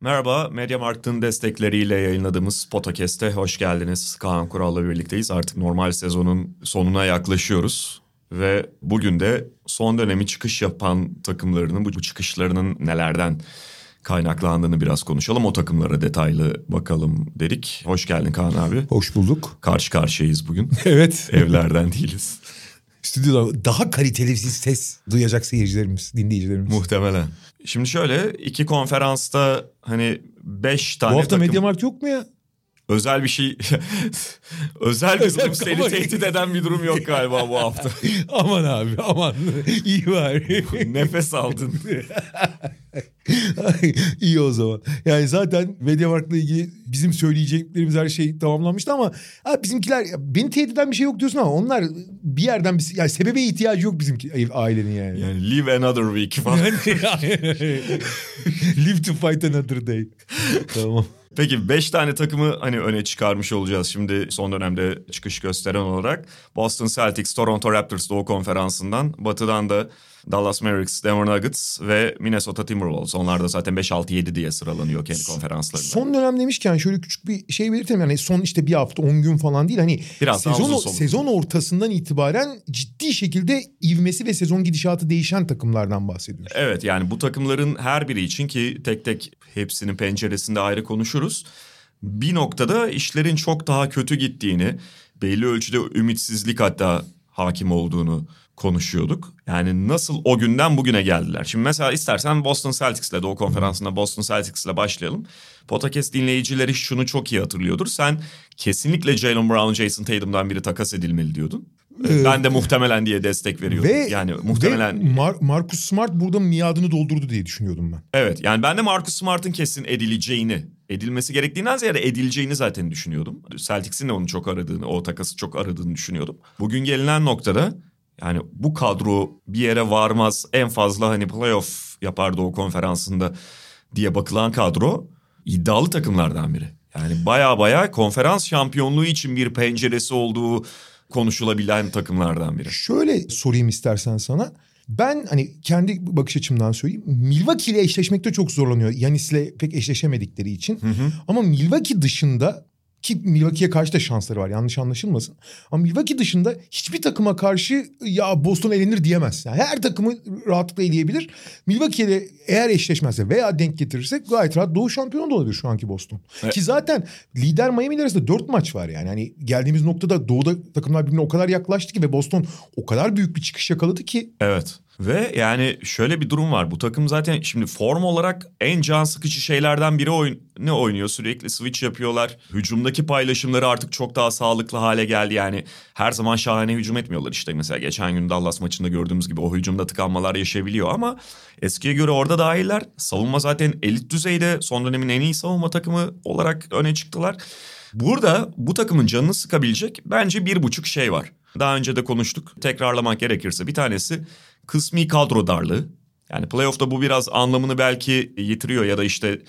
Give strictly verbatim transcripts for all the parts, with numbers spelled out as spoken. Merhaba, MediaMarkt'ın destekleriyle yayınladığımız podcast'e hoş geldiniz. Kaan Kural'la birlikteyiz. Artık normal sezonun sonuna yaklaşıyoruz. Ve bugün de son dönemi çıkış yapan takımlarının, bu çıkışlarının nelerden kaynaklandığını biraz konuşalım. O takımlara detaylı bakalım dedik. Hoş geldin Kaan abi. Hoş bulduk. Karşı karşıyayız bugün. Evet. Evlerden değiliz. Stüdyoda daha kaliteli ses duyacak seyircilerimiz, dinleyicilerimiz. Muhtemelen. Şimdi şöyle, iki konferansta hani beş tane takım... Bu hafta takım... MediaMarkt yok mu ya? Özel bir şey... Özel bir durum, seni tehdit eden bir durum yok galiba bu hafta. Aman abi, aman. İyi var. Nefes aldın. İyi o zaman. Yani zaten MediaMarkt'la ilgili bizim söyleyeceklerimiz her şey tamamlanmıştı ama abi bizimkiler, beni tehdit eden bir şey yok diyorsun ama onlar bir yerden bir, yani sebebe ihtiyacı yok bizimki ailenin yani. Yani live another week falan. Live to fight another day. Tamam. Peki beş tane takımı hani öne çıkarmış olacağız şimdi son dönemde çıkış gösteren olarak. Boston Celtics, Toronto Raptors Doğu Konferansı'ndan, Batı'dan da Dallas Mavericks, Denver Nuggets ve Minnesota Timberwolves. Onlar da zaten beş altı yedi diye sıralanıyor kendi konferanslarında. Son dönem demişken şöyle küçük bir şey belirtelim. Yani son işte bir hafta on gün falan değil. Hani biraz sezon, sezon ortasından itibaren ciddi şekilde ivmesi ve sezon gidişatı değişen takımlardan bahsediyoruz. Evet, yani bu takımların her biri için, ki tek tek hepsinin penceresinde ayrı konuşuruz, bir noktada işlerin çok daha kötü gittiğini, belli ölçüde ümitsizlik hatta hakim olduğunu konuşuyorduk. Yani nasıl o günden bugüne geldiler. Şimdi mesela istersen Boston Celtics'le, Doğu Konferansı'nda Boston Celtics'le başlayalım. Podcast dinleyicileri şunu çok iyi hatırlıyordur. Sen kesinlikle Jaylen Brown, Jason Tatum'dan biri takas edilmeli diyordun. Ee, ben de muhtemelen diye destek veriyordum. Ve, yani muhtemelen... Ve Mar- Marcus Smart burada miadını doldurdu diye düşünüyordum ben. Evet, yani ben de Marcus Smart'ın kesin edileceğini, edilmesi gerektiğinden ziyade edileceğini zaten düşünüyordum. Celtics'in de onu çok aradığını, o takası çok aradığını düşünüyordum. Bugün gelinen noktada... Yani bu kadro bir yere varmaz, en fazla hani playoff yapardı o konferansında diye bakılan kadro iddialı takımlardan biri. Yani baya baya konferans şampiyonluğu için bir penceresi olduğu konuşulabilen takımlardan biri. Şöyle sorayım istersen sana. Ben hani kendi bakış açımdan söyleyeyim. Milwaukee ile eşleşmekte çok zorlanıyor. Yanis'le pek eşleşemedikleri için. Hı hı. Ama Milwaukee dışında... Ki Milwaukee'ye karşı da şansları var, yanlış anlaşılmasın. Ama Milwaukee dışında hiçbir takıma karşı ya Boston elenir diyemez. Yani her takımı rahatlıkla eleyebilir. Milwaukee'yle eğer eşleşmezse veya denk getirirsek gayet rahat Doğu şampiyonu da olabilir şu anki Boston. Evet. Ki zaten lider Miami arasında dört maç var yani. Hani geldiğimiz noktada Doğu'da takımlar birbirine o kadar yaklaştı ki ve Boston o kadar büyük bir çıkış yakaladı ki. Evet. Ve yani şöyle bir durum var. Bu takım zaten şimdi form olarak en can sıkıcı şeylerden biri oyn- ne oynuyor? Sürekli switch yapıyorlar. Hücumdaki paylaşımları artık çok daha sağlıklı hale geldi. Yani her zaman şahane hücum etmiyorlar işte. Mesela geçen gün Dallas maçında gördüğümüz gibi o hücumda tıkanmalar yaşayabiliyor ama eskiye göre orada daha iyiler. Savunma zaten elit düzeyde. Son dönemin en iyi savunma takımı olarak öne çıktılar. Burada bu takımın canını sıkabilecek bence bir buçuk şey var. Daha önce de konuştuk. Tekrarlamak gerekirse bir tanesi... Kısmi kadro darlığı, yani playoff'ta bu biraz anlamını belki yitiriyor ya da işte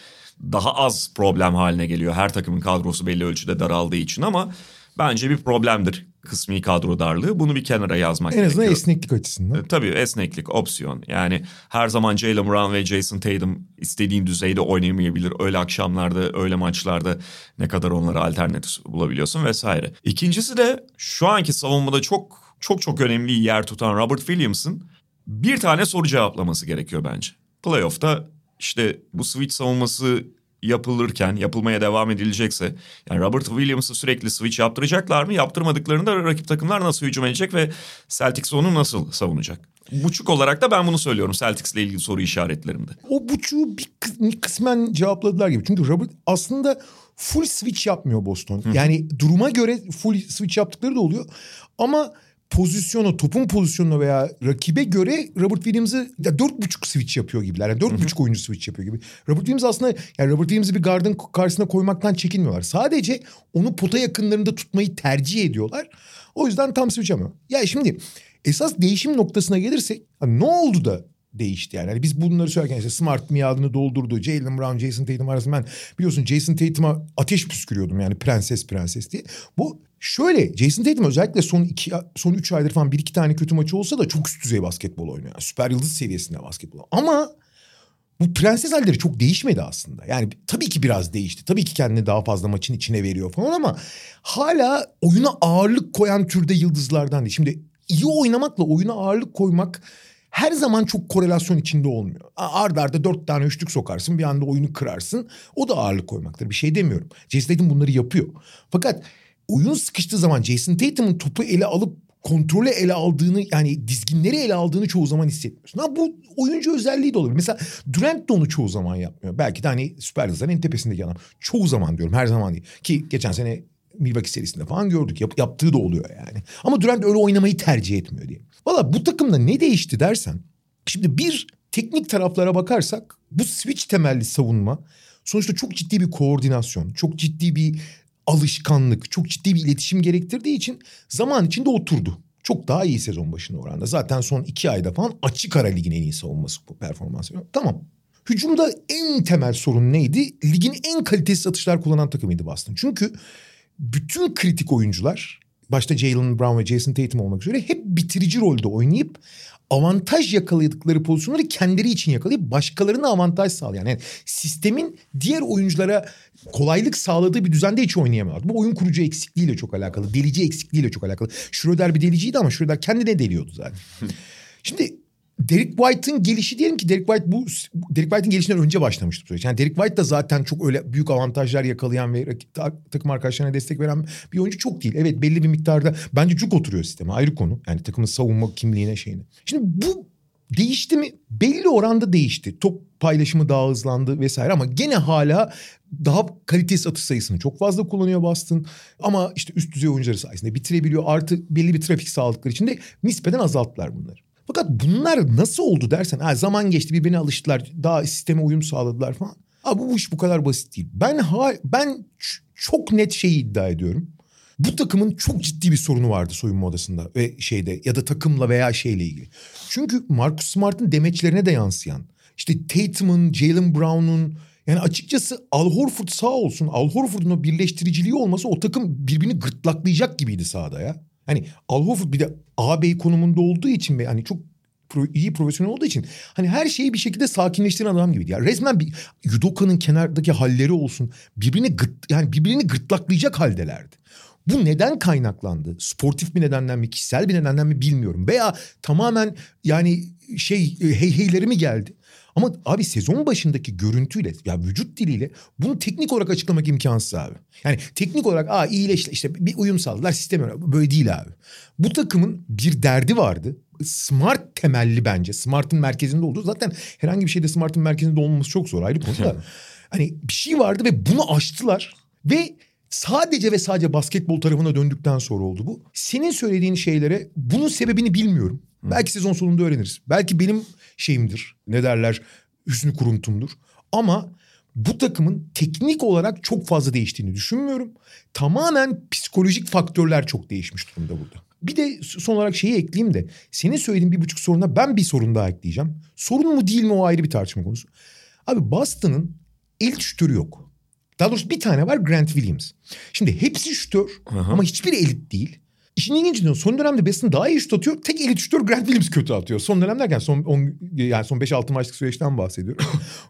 daha az problem haline geliyor. Her takımın kadrosu belli ölçüde daraldığı için ama bence bir problemdir kısmi kadro darlığı. Bunu bir kenara yazmak gerekiyor. En azından gerekiyor. Esneklik açısından. Tabii esneklik, opsiyon. Yani her zaman Jaylen Brown ve Jason Tatum istediğin düzeyde oynayamayabilir. Öyle akşamlarda, öyle maçlarda ne kadar onlara alternatif bulabiliyorsun vesaire. İkincisi de şu anki savunmada çok çok çok önemli yer tutan Robert Williams'ın bir tane soru cevaplaması gerekiyor bence. Playoff'ta işte bu switch savunması yapılırken, yapılmaya devam edilecekse... Yani Robert Williams'ı sürekli switch yaptıracaklar mı? Yaptırmadıklarında rakip takımlar nasıl hücum edecek ve Celtics onu nasıl savunacak? Buçuk olarak da ben bunu söylüyorum Celtics'le ilgili soru işaretlerinde. O buçuğu bir kısmen cevapladılar gibi. Çünkü Robert aslında... Full switch yapmıyor Boston. Hı. Yani duruma göre full switch yaptıkları da oluyor. Ama... pozisyonu, topun pozisyonuna veya rakibe göre Robert Williams'ı dört buçuk switch yapıyor gibiler. Yani dört buçuk oyuncu switch yapıyor gibi. Robert Williams aslında, yani Robert Williams'ı bir guard'ın karşısına koymaktan çekinmiyorlar. Sadece onu pota yakınlarında tutmayı tercih ediyorlar. O yüzden tam switch yapmıyor. Ya şimdi esas değişim noktasına gelirsek, hani ne oldu da değişti yani. yani. Biz bunları söylerken işte Smart miadını doldurdu. Jaylen Brown, Jason Tatum arasında ben biliyorsun Jason Tatum'a ateş püskürüyordum yani prenses prenses diye. Bu şöyle, Jason Tatum özellikle son iki, son üç aydır falan bir iki tane kötü maçı olsa da çok üst düzey basketbol oynuyor. Yani süper yıldız seviyesinde basketbol. Ama bu prenses halleri çok değişmedi aslında. Yani tabii ki biraz değişti. Tabii ki kendini daha fazla maçın içine veriyor falan ama hala oyuna ağırlık koyan türde yıldızlardan değil. Şimdi iyi oynamakla oyuna ağırlık koymak her zaman çok korelasyon içinde olmuyor. Arda arda dört tane üçlük sokarsın, bir anda oyunu kırarsın. O da ağırlık koymaktır. Bir şey demiyorum. Jason Tatum bunları yapıyor. Fakat oyun sıkıştığı zaman Jason Tatum'un topu ele alıp kontrolü ele aldığını, yani dizginleri ele aldığını çoğu zaman hissetmiyorsun. Ha, bu oyuncu özelliği de olabilir. Mesela Durant de onu çoğu zaman yapmıyor. Belki de hani süper yıldızların en tepesindeki adam. Çoğu zaman diyorum, her zaman değil. Ki geçen sene Milwaukee serisinde falan gördük. Yap, yaptığı da oluyor yani. Ama Durant öyle oynamayı tercih etmiyor diye. Valla bu takımda ne değişti dersen, şimdi bir teknik taraflara bakarsak bu switch temelli savunma sonuçta çok ciddi bir koordinasyon, çok ciddi bir alışkanlık, çok ciddi bir iletişim gerektirdiği için zaman içinde oturdu. Çok daha iyi sezon başına oranla. Zaten son iki ayda falan açık ara ligin en iyi savunması performansı. Tamam. Hücumda en temel sorun neydi? Ligin en kalitesiz atışlar kullanan takımıydı Boston. Çünkü bütün kritik oyuncular, başta Jaylen Brown ve Jason Tatum olmak üzere, hep bitirici rolde oynayıp avantaj yakaladıkları pozisyonları kendileri için yakalayıp başkalarına avantaj sağlayan. Yani sistemin diğer oyunculara kolaylık sağladığı bir düzende hiç oynayamıyorlar. Bu oyun kurucu eksikliğiyle çok alakalı. Delici eksikliğiyle çok alakalı. Schröder bir deliciydi ama Schröder kendine deliyordu zaten. Şimdi Derrick White'ın gelişi diyelim ki Derrick White bu Derrick White'ın gelişinden önce başlamıştı süreç. Yani Derrick White da zaten çok öyle büyük avantajlar yakalayan ve takım arkadaşlarına destek veren bir oyuncu çok değil. Evet, belli bir miktarda bence cuk oturuyor sisteme, ayrı konu. Yani takımın savunma kimliğine, şeyine. Şimdi bu değişti mi? Belli oranda değişti. Top paylaşımı daha hızlandı vesaire ama gene hala daha kalitesiz atış sayısını çok fazla kullanıyor Boston. Ama işte üst düzey oyuncuları sayesinde bitirebiliyor. Artı belli bir trafik sağladıkları için de nispeten azalttılar bunları. Fakat bunlar nasıl oldu dersen, ha zaman geçti, birbirine alıştılar, daha sisteme uyum sağladılar falan. Abi bu iş bu kadar basit değil. Ben ha, ben ç- çok net şeyi iddia ediyorum. Bu takımın çok ciddi bir sorunu vardı soyunma odasında ve şeyde, ya da takımla veya şeyle ilgili. Çünkü Marcus Smart'ın demeçlerine de yansıyan, işte Tatum'un, Jaylen Brown'un, yani açıkçası Al Horford sağ olsun, Al Horford'un o birleştiriciliği olmasa o takım birbirini gırtlaklayacak gibiydi sahada ya. Hani Al Horford bir de ağabey konumunda olduğu için ve hani çok pro, iyi profesyonel olduğu için hani her şeyi bir şekilde sakinleştiren adam gibiydi. Yani resmen bir Yudoka'nın kenardaki halleri olsun, birbirini gırt, yani birbirini gırtlaklayacak haldelerdi. Bu neden kaynaklandı? Sportif bir nedenden mi, kişisel bir nedenden mi bilmiyorum. Veya tamamen yani şey heyheyleri mi geldi? Ama abi sezon başındaki görüntüyle, ya vücut diliyle bunu teknik olarak açıklamak imkansız abi. Yani teknik olarak aa iyileşti işte bir uyum sağladılar, sistem öyle. Böyle değil abi. Bu takımın bir derdi vardı. Smart temelli bence. Smart'ın merkezinde olduğu, zaten herhangi bir şeyde Smart'ın merkezinde olmaması çok zor, ayrı konu da. Hani bir şey vardı ve bunu aştılar ve sadece ve sadece basketbol tarafına döndükten sonra oldu bu. Senin söylediğin şeylere, bunun sebebini bilmiyorum. Hı. Belki sezon sonunda öğreniriz. Belki benim şeyimdir, ne derler, hüsnü kuruntumdur. Ama bu takımın teknik olarak çok fazla değiştiğini düşünmüyorum. Tamamen psikolojik faktörler çok değişmiş durumda burada. Bir de son olarak şeyi ekleyeyim de, senin söylediğin bir buçuk soruna ben bir sorun daha ekleyeceğim. Sorun mu değil mi, o ayrı bir tartışma konusu. Abi Boston'ın ilk şütörü yok. Daha doğrusu bir tane var, Grant Williams. Şimdi hepsi şütör ama hiçbiri elit değil. İşin ilginci, son dönemde Boston daha iyi şut atıyor. Tek elit şutör Grant Williams kötü atıyor. Son dönem derken son on, yani son beş altı maçlık süreçten bahsediyorum.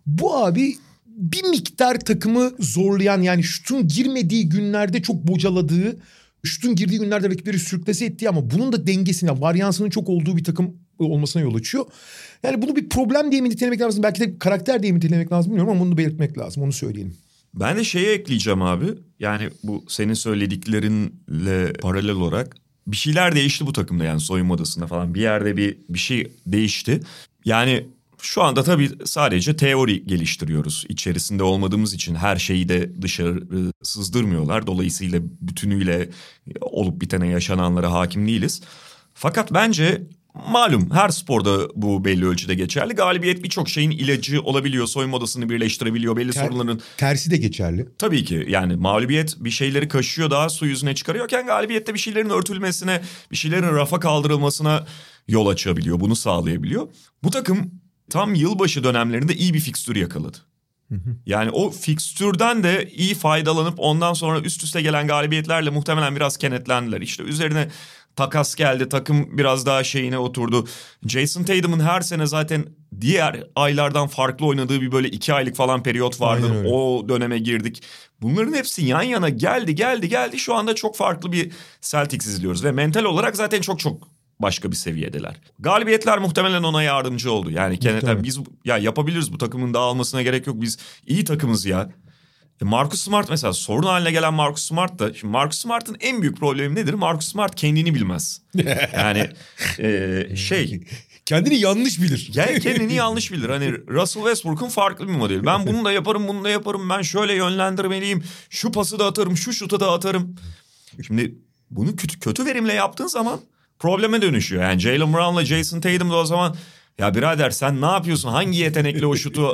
Bu abi bir miktar takımı zorlayan, yani şutun girmediği günlerde çok bocaladığı, şutun girdiği günlerde rakipleri sürüklese ettiği ama bunun da dengesine, varyansının çok olduğu bir takım olmasına yol açıyor. Yani bunu bir problem diye mi nitelemek lazım? Belki de karakter diye mi nitelemek lazım bilmiyorum ama bunu da belirtmek lazım. Onu söyleyelim. Ben de şeye ekleyeceğim abi. Yani bu senin söylediklerinle paralel olarak bir şeyler değişti bu takımda, yani soyunma odasında falan bir yerde bir bir şey değişti. Yani şu anda tabii sadece teori geliştiriyoruz. İçerisinde olmadığımız için her şeyi de dışarı sızdırmıyorlar. Dolayısıyla bütünüyle olup bitene, yaşananlara hakim değiliz. Fakat bence malum her sporda bu belli ölçüde geçerli. Galibiyet birçok şeyin ilacı olabiliyor. Soyunma odasını birleştirebiliyor. Belli Ter, sorunların... Tersi de geçerli. Tabii ki yani mağlubiyet bir şeyleri kaşıyor daha su yüzüne çıkarıyorken galibiyette bir şeylerin örtülmesine, bir şeylerin rafa kaldırılmasına yol açabiliyor. Bunu sağlayabiliyor. Bu takım tam yılbaşı dönemlerinde iyi bir fikstür yakaladı. Hı hı. Yani o fikstürden de iyi faydalanıp ondan sonra üst üste gelen galibiyetlerle muhtemelen biraz kenetlendiler. İşte üzerine takas geldi, takım biraz daha şeyine oturdu. Jason Tatum'un her sene zaten diğer aylardan farklı oynadığı bir böyle iki aylık falan periyot vardı. O döneme girdik. Bunların hepsi yan yana geldi geldi geldi. Şu anda çok farklı bir Celtics izliyoruz ve mental olarak zaten çok çok başka bir seviyedeler. Galibiyetler muhtemelen ona yardımcı oldu. Yani keneten biz ya yapabiliriz, bu takımın dağılmasına gerek yok. Biz iyi takımız ya. Marcus Smart mesela, sorun haline gelen Marcus Smart da... Şimdi Marcus Smart'ın en büyük problemi nedir? Marcus Smart kendini bilmez. Yani e, şey... kendini yanlış bilir. Yani kendini yanlış bilir. Hani Russell Westbrook'un farklı bir modeli. Ben bunu da yaparım, bunu da yaparım. Ben şöyle yönlendirmeliyim. Şu pası da atarım, şu şuta da atarım. Şimdi bunu kötü, kötü verimle yaptığın zaman probleme dönüşüyor. Yani Jaylen Brown'la Jason Tatum da o zaman... ya birader sen ne yapıyorsun? Hangi yetenekle o şutu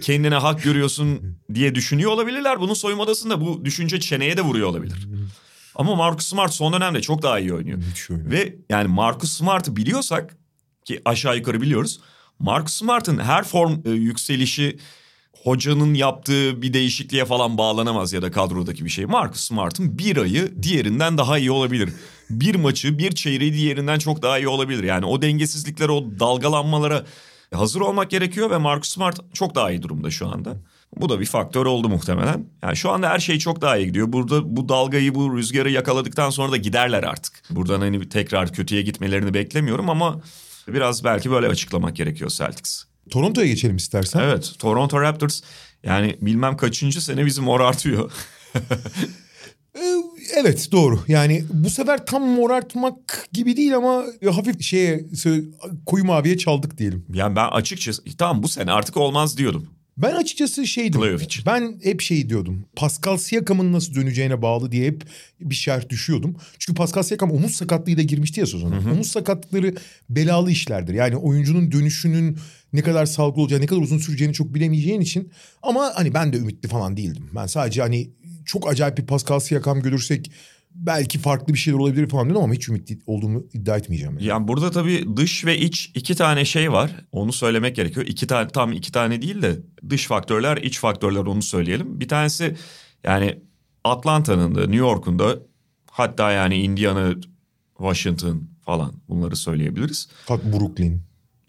kendine hak görüyorsun diye düşünüyor olabilirler. Bunun soyunma odasında bu düşünce çeneye de vuruyor olabilir. Ama Marcus Smart son dönemde çok daha iyi oynuyor. Ve yani Marcus Smart'ı biliyorsak ki aşağı yukarı biliyoruz. Marcus Smart'ın her form e, yükselişi hocanın yaptığı bir değişikliğe falan bağlanamaz ya da kadrodaki bir şey. Marcus Smart'ın bir ayı diğerinden daha iyi olabilir. Bir maçı, bir çeyreği diğerinden çok daha iyi olabilir. Yani o dengesizliklere, o dalgalanmalara hazır olmak gerekiyor ve Marcus Smart çok daha iyi durumda şu anda. Bu da bir faktör oldu muhtemelen. Yani şu anda her şey çok daha iyi gidiyor. Burada bu dalgayı, bu rüzgarı yakaladıktan sonra da giderler artık. Buradan hani tekrar kötüye gitmelerini beklemiyorum ama biraz belki böyle açıklamak gerekiyor Celtics. Toronto'ya geçelim istersen. Evet, Toronto Raptors yani bilmem kaçıncı sene bizim mor artıyor. Evet, doğru. Yani bu sefer tam morartmak gibi değil ama hafif şeye, koyu maviye çaldık diyelim. Yani ben açıkçası tamam bu sene artık olmaz diyordum. Ben açıkçası şeydim. Ben hep şey diyordum. Pascal Siakam'ın nasıl döneceğine bağlı diye hep bir şerh düşüyordum. Çünkü Pascal Siakam omuz sakatlığıyla girmişti ya sezona. Omuz sakatlıkları belalı işlerdir. Yani oyuncunun dönüşünün ne kadar sağlıklı olacağı, ne kadar uzun süreceğini çok bilemeyeceğin için. Ama hani ben de ümitli falan değildim. Ben sadece hani çok acayip bir Pascal Siakam görürsek belki farklı bir şeyler olabilir falan dedim ama hiç ümitli olduğumu iddia etmeyeceğim. Yani. Yani burada tabii dış ve iç iki tane şey var. Onu söylemek gerekiyor. İki tane, tam iki tane değil de dış faktörler, iç faktörler, onu söyleyelim. Bir tanesi yani Atlanta'nın da, New York'un da, hatta yani Indiana, Washington falan bunları söyleyebiliriz. Fakat Brooklyn.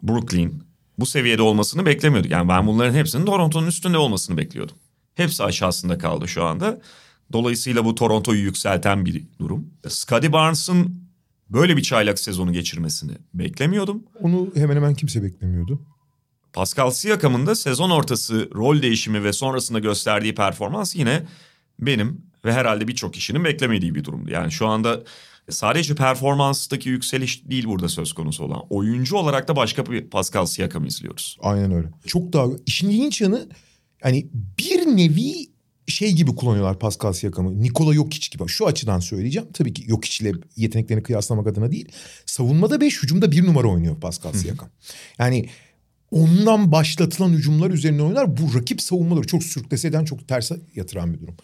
Brooklyn. Bu seviyede olmasını beklemiyorduk. Yani ben bunların hepsinin Toronto'nun üstünde olmasını bekliyordum. Hepsi aşağısında kaldı şu anda. Dolayısıyla bu Toronto'yu yükselten bir durum. Scottie Barnes'ın böyle bir çaylak sezonu geçirmesini beklemiyordum. Onu hemen hemen kimse beklemiyordu. Pascal Siakam'ın da sezon ortası rol değişimi ve sonrasında gösterdiği performans yine benim ve herhalde birçok kişinin beklemediği bir durumdu. Yani şu anda sadece performanstaki yükseliş değil burada söz konusu olan. Oyuncu olarak da başka bir Pascal Siakam'ı izliyoruz. Aynen öyle. Çok daha işin ilginç yanı hani bir nevi şey gibi kullanıyorlar Pascal Siakam'ı. Nikola Jokic gibi. Şu açıdan söyleyeceğim. Tabii ki Jokic'le yeteneklerini kıyaslamak adına değil. Savunmada beş, hücumda bir numara oynuyor Pascal Siakam. Yani ondan başlatılan hücumlar üzerine oynar. Bu rakip savunmaları çok sürklese eden, çok terse yatıran bir durum.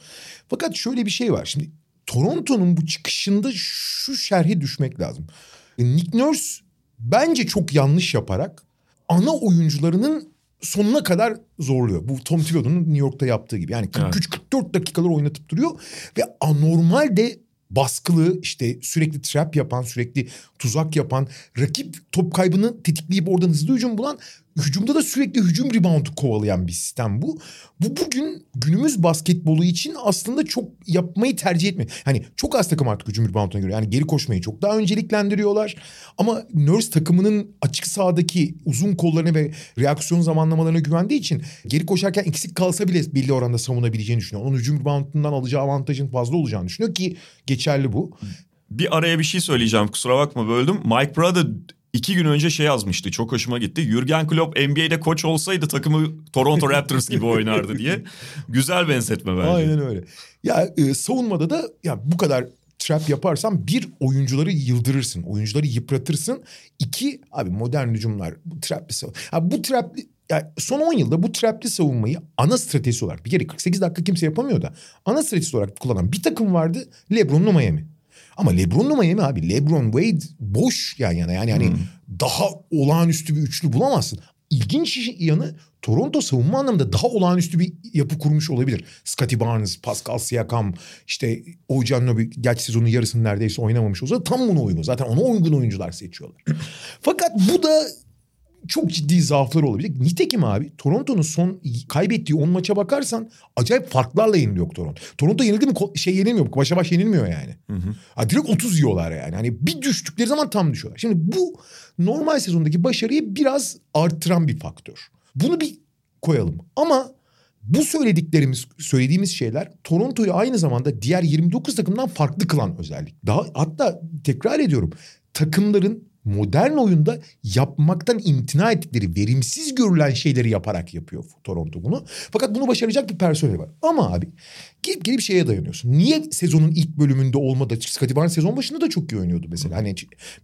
Fakat şöyle bir şey var. Şimdi Toronto'nun bu çıkışında şu şerhe düşmek lazım. Nick Nurse bence çok yanlış yaparak ana oyuncularının sonuna kadar zorluyor. Bu Tom Thibodeau'nun New York'ta yaptığı gibi. Yani kırk üç kırk dört dakikaları oynatıp duruyor. Ve anormal de baskılı, işte sürekli trap yapan, sürekli tuzak yapan, rakip top kaybını tetikleyip oradan hızlı hücum bulan, hücumda da sürekli hücum reboundu kovalayan bir sistem bu. Bu bugün günümüz basketbolu için aslında çok yapmayı tercih etmiyor. Hani çok az takım artık hücum rebounduna göre. Yani geri koşmayı çok daha önceliklendiriyorlar. Ama Nurse takımının açık sahadaki uzun kollarına ve reaksiyon zamanlamalarına güvendiği için geri koşarken eksik kalsa bile belli oranda savunabileceğini düşünüyor. Onun hücum reboundundan alacağı avantajın fazla olacağını düşünüyor ki geçerli bu. Bir araya bir şey söyleyeceğim, kusura bakma böldüm. Mike Brother İki gün önce şey yazmıştı, çok hoşuma gitti. Jürgen Klopp N B A'de koç olsaydı takımı Toronto Raptors gibi oynardı diye. Güzel benzetme bence. Aynen öyle. Ya e, savunmada da ya bu kadar trap yaparsan bir, oyuncuları yıldırırsın. Oyuncuları yıpratırsın. İki, abi modern hücumlar bu trapli savunma. Ha, bu trapli, yani son on yılda bu trapli savunmayı ana stratejisi olarak, bir kere kırk sekiz dakika kimse yapamıyor da, ana stratejisi olarak kullanan bir takım vardı. LeBron'lu Miami. Ama LeBron'lu Miami abi. LeBron Wade boş yan yana. Yani hani hmm. daha olağanüstü bir üçlü bulamazsın. İlginç yanı, Toronto savunma anlamında daha olağanüstü bir yapı kurmuş olabilir. Scottie Barnes, Pascal Siakam, işte Ojannobi, gerçi sezonun yarısını neredeyse oynamamış olsa tam buna uygun. Zaten ona uygun oyuncular seçiyorlar. Fakat bu da çok ciddi zaafları olabilecek. Nitekim abi Toronto'nun son kaybettiği on maça bakarsan acayip farklarla yeniliyor Toronto. Toronto yenildi mi şey yenilmiyor. Başa baş yenilmiyor yani. Hı hı. Ha, direkt otuz yiyorlar yani. Hani bir düştükleri zaman tam düşüyorlar. Şimdi bu normal sezondaki başarıyı biraz artıran bir faktör. Bunu bir koyalım. Ama bu söylediklerimiz, söylediğimiz şeyler Toronto'yu aynı zamanda diğer yirmi dokuz takımdan farklı kılan özellik. Daha hatta tekrar ediyorum. Takımların modern oyunda yapmaktan imtina ettikleri, verimsiz görülen şeyleri yaparak yapıyor Toronto bunu. Fakat bunu başaracak bir personel var. Ama abi gelip gelip şeye dayanıyorsun. Niye sezonun ilk bölümünde olmadı? Scottie Barnes sezon başında da çok iyi oynuyordu mesela. Hani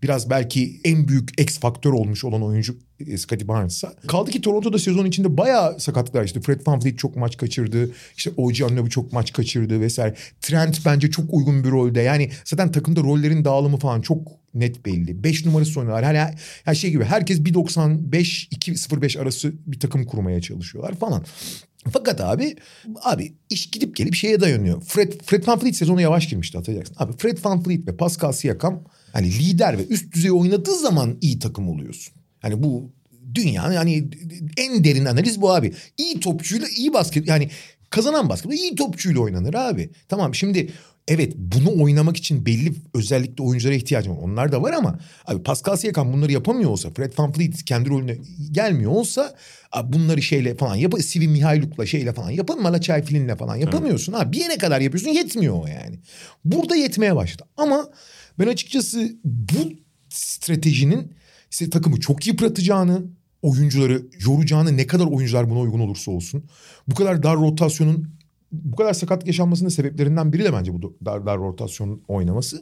biraz belki en büyük X faktör olmuş olan oyuncu Scottie Barnes'a. Kaldı ki Toronto'da sezon içinde bayağı sakatlıklar işte. Fred VanVleet çok maç kaçırdı. İşte O G Anunoby çok maç kaçırdı vesaire. Trent bence çok uygun bir rolde. Yani zaten takımda rollerin dağılımı falan çok net belli. Beş numarası oynuyorlar. Hani her şey gibi. Herkes bir doksan beş iki sıfır beş arası bir takım kurmaya çalışıyorlar falan. Fakat abi abi iş gidip gelip şeye dayanıyor. Fred Fred VanVleet sezonu yavaş girmişti, hatırlayacaksın. Abi Fred VanVleet ve Pascal Siakam hani lider ve üst düzey oynadığı zaman iyi takım oluyorsun. Hani bu dünyanın hani en derin analiz bu abi. İyi topçuyla iyi basket, yani kazanan basketbol iyi topçuyla oynanır abi. Tamam, şimdi evet bunu oynamak için belli özellikle oyunculara ihtiyacım var. Onlar da var ama abi Pascal Siakam bunları yapamıyor olsa, Fred VanVleet kendi rolüne gelmiyor olsa abi bunları şeyle falan yapamıyor. Sivi Mihailuk'la şeyle falan yapamıyor. Malachi Flynn'le falan yapamıyorsun. Abi bir yere kadar yapıyorsun, yetmiyor yani. Burada yetmeye başladı. Ama ben açıkçası bu stratejinin işte takımı çok yıpratacağını, oyuncuları yoracağını, ne kadar oyuncular buna uygun olursa olsun, bu kadar dar rotasyonun, bu kadar sakatlık yaşanmasının sebeplerinden biri de bence bu dar dar rotasyonun oynaması.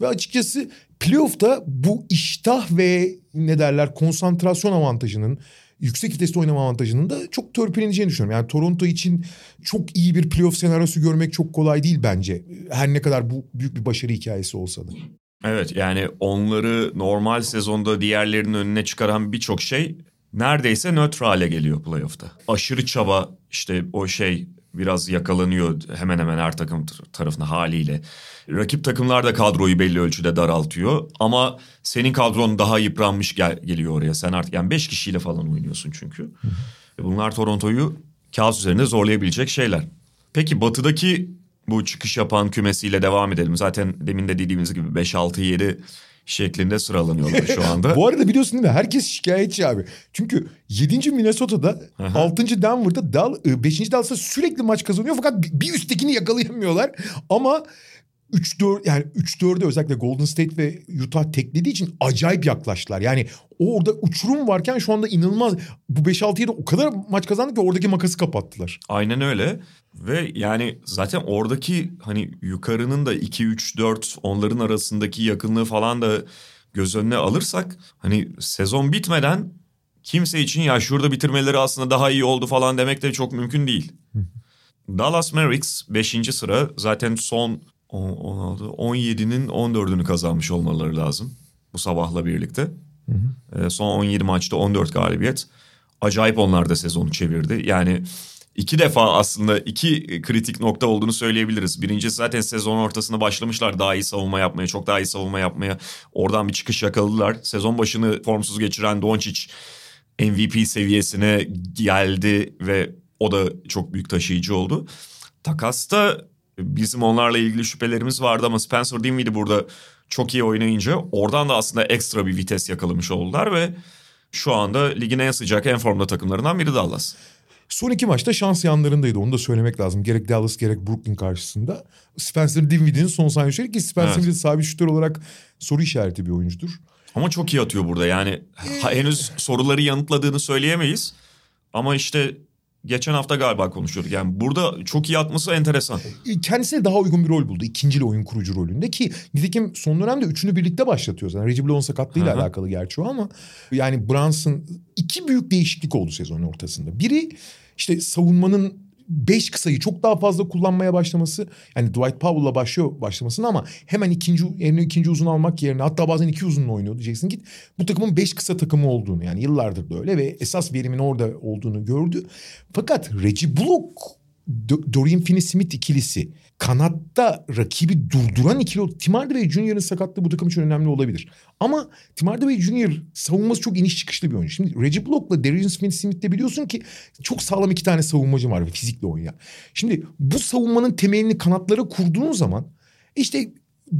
Ve açıkçası playoff'ta bu iştah ve ne derler konsantrasyon avantajının, yüksek viteste oynama avantajının da çok törpüleneceğini düşünüyorum. Yani Toronto için çok iyi bir playoff senaryosu görmek çok kolay değil bence. Her ne kadar bu büyük bir başarı hikayesi olsa da. Evet, yani onları normal sezonda diğerlerinin önüne çıkaran birçok şey neredeyse nötr hale geliyor playoff'ta. Aşırı çaba işte o şey biraz yakalanıyor hemen hemen her takım tarafına haliyle. Rakip takımlar da kadroyu belli ölçüde daraltıyor ama senin kadron daha yıpranmış gel- geliyor oraya. Sen artık yani beş kişiyle falan oynuyorsun çünkü. Bunlar Toronto'yu kağıt üzerinde zorlayabilecek şeyler. Peki batıdaki bu çıkış yapan kümesiyle devam edelim. Zaten demin de dediğimiz gibi beş altı yedi şeklinde sıralanıyorlar şu anda. Bu arada biliyorsun değil mi? Herkes şikayetçi abi. Çünkü yedinci Minnesota'da, aha, altıncı Denver'da, Dal, beşinci Dallas'ta sürekli maç kazanıyor fakat bir üsttekini yakalayamıyorlar. Ama üç dört yani üç dörde özellikle Golden State ve Utah teklediği için acayip yaklaştılar. Yani orada uçurum varken şu anda inanılmaz. Bu beş altı yedi o kadar maç kazandı ki oradaki makası kapattılar. Aynen öyle. Ve yani zaten oradaki hani yukarının da iki üç dört onların arasındaki yakınlığı falan da göz önüne alırsak hani sezon bitmeden kimse için ya şurada bitirmeleri aslında daha iyi oldu falan demek de çok mümkün değil. Dallas Mavericks beşinci sıra, zaten son on, on altı, on yedinin on dördünü kazanmış olmaları lazım bu sabahla birlikte. Hı hı. Son on yedi maçta on dört galibiyet. Acayip onlar da sezonu çevirdi. Yani iki defa aslında iki kritik nokta olduğunu söyleyebiliriz. Birincisi zaten sezon ortasında başlamışlar daha iyi savunma yapmaya, çok daha iyi savunma yapmaya. Oradan bir çıkış yakaladılar. Sezon başını formsuz geçiren Doncic M V P seviyesine geldi ve o da çok büyük taşıyıcı oldu. Takasta bizim onlarla ilgili şüphelerimiz vardı ama Spencer Dinwiddie burada çok iyi oynayınca oradan da aslında ekstra bir vites yakalamış oldular ve şu anda ligin en sıcak, en formda takımlarından biri Dallas. Son iki maçta şans yanlarındaydı, onu da söylemek lazım. Gerek Dallas gerek Brooklyn karşısında. Spencer Dinwiddie'nin son saniye şutları ki Spencer evet. Dinwiddie sabit şutör olarak soru işareti bir oyuncudur. Ama çok iyi atıyor burada yani ee... henüz soruları yanıtladığını söyleyemeyiz ama işte geçen hafta galiba konuşuyorduk. Yani burada çok iyi atması enteresan. Kendisine daha uygun bir rol buldu. İkincili oyun kurucu rolünde ki nitekim son dönemde üçünü birlikte başlatıyor zaten. Reggie Blount'un sakatlığıyla alakalı gerçi o ama yani Brunson iki büyük değişiklik oldu sezonun ortasında. Biri işte savunmanın beş kısayı çok daha fazla kullanmaya başlaması. Yani Dwight Powell'la başlıyor başlamasını ama hemen ikinci yerine ikinci uzun almak yerine hatta bazen iki uzunla oynuyordu Jason Kidd. Bu takımın beş kısa takımı olduğunu yani yıllardır da öyle ve esas verimin orada olduğunu gördü. Fakat Reggie Bullock, Dorian Finney-Smith ikilisi kanatta rakibi durduran ikili. Tim Hardaway Junior'ın sakatlığı bu takım için önemli olabilir. Ama Tim Hardaway Junior savunması çok iniş çıkışlı bir oyuncu. Şimdi Reggie Block'la Dorian Finney-Smith'te biliyorsun ki çok sağlam iki tane savunmacı var ve fizikle oynayan. Şimdi bu savunmanın temelini kanatlara kurduğun zaman işte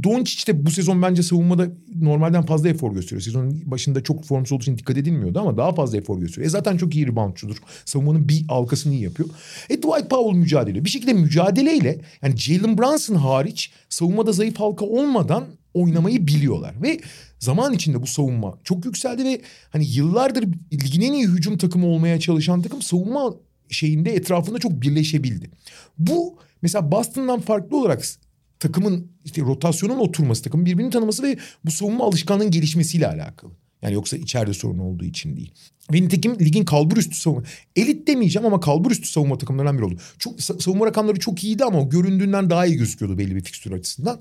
Doncic de bu sezon bence savunmada normalden fazla efor gösteriyor. Sezonun başında çok formsuz olduğu için dikkat edilmiyordu ama daha fazla efor gösteriyor. E zaten çok iyi reboundçudur. Savunmanın bir halkasını iyi yapıyor. E Dwight Powell mücadele. Bir şekilde mücadeleyle yani Jaylen Brunson hariç savunmada zayıf halka olmadan oynamayı biliyorlar. Ve zaman içinde bu savunma çok yükseldi ve hani yıllardır ligin en iyi hücum takımı olmaya çalışan takım savunma şeyinde etrafında çok birleşebildi. Bu mesela Boston'dan farklı olarak takımın işte rotasyonun oturması, takımın birbirini tanıması ve bu savunma alışkanlığının gelişmesiyle alakalı. Yani yoksa içeride sorun olduğu için değil. Ve nitekim ligin kalburüstü savunma, elit demeyeceğim ama kalburüstü savunma takımlarından biri oldu. Çok, savunma rakamları çok iyiydi ama göründüğünden daha iyi gözüküyordu belli bir fikstür açısından.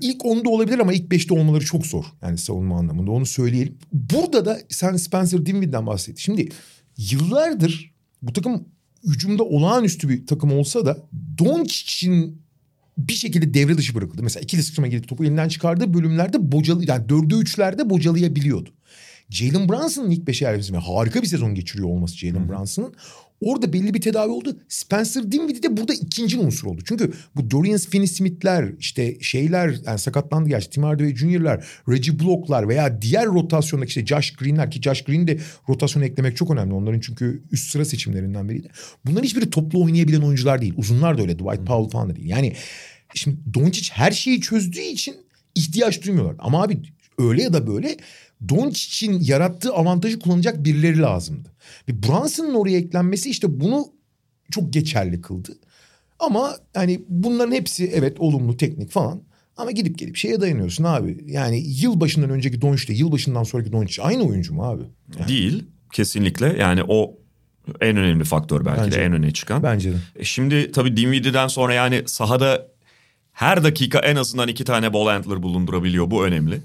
İlk onda olabilir ama ilk beşte olmaları çok zor. Yani savunma anlamında onu söyleyelim. Burada da sen Spencer Dinwiddie'den bahsettin. Şimdi yıllardır bu takım hücumda olağanüstü bir takım olsa da Doncic'in bir şekilde devre dışı bırakıldı. Mesela ikili sıkışma gelip topu elinden çıkardığı bölümlerde bocalı, yani dörde üçlerde bocalayabiliyordu. Jaylen Brunson'ın ilk beşe yerleşmesi, harika bir sezon geçiriyor olması Jaylen Brunson'ın. Orada belli bir tedavi oldu. Spencer Dinwiddie de burada ikinci unsur oldu. Çünkü bu Dorian Finney-Smith'ler, işte şeyler, yani sakatlandı gerçi Tim Hardaway Junior'lar, Reggie Block'lar veya diğer rotasyondaki işte Josh Green'ler ki Josh Green de rotasyona eklemek çok önemli. Onların çünkü üst sıra seçimlerinden biriydi. Bunların hiçbiri toplu oynayabilen oyuncular değil. Uzunlar da öyle. Dwight Powell falan da değil. Yani şimdi Doncic her şeyi çözdüğü için ihtiyaç duymuyorlar. Ama abi öyle ya da böyle Doncic'in yarattığı avantajı kullanacak birileri lazımdı. Ve Brunson'un oraya eklenmesi işte bunu çok geçerli kıldı. Ama yani bunların hepsi evet olumlu teknik falan. Ama gidip gelip şeye dayanıyorsun abi. Yani yılbaşından önceki Doncic ile yılbaşından sonraki Doncic aynı oyuncu mu abi? Yani. Değil. Kesinlikle. Yani o en önemli faktör belki bence de en öne çıkan. Bence de. E şimdi tabii Dinwiddie'den sonra yani sahada her dakika en azından iki tane ball handler bulundurabiliyor. Bu önemli.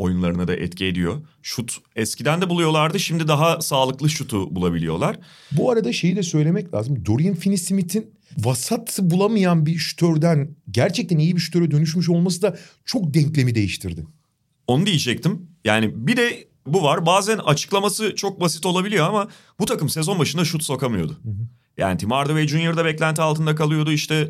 Oyunlarına da etki ediyor. Şut eskiden de buluyorlardı. Şimdi daha sağlıklı şutu bulabiliyorlar. Bu arada şeyi de söylemek lazım. Dorian Finney-Smith'in vasat bulamayan bir şütörden gerçekten iyi bir şütöre dönüşmüş olması da çok denklemi değiştirdi. Onu diyecektim. Yani bir de bu var. Bazen açıklaması çok basit olabiliyor ama bu takım sezon başında şut sokamıyordu. Hı hı. Yani Tim Hardaway Junior da beklenti altında kalıyordu. İşte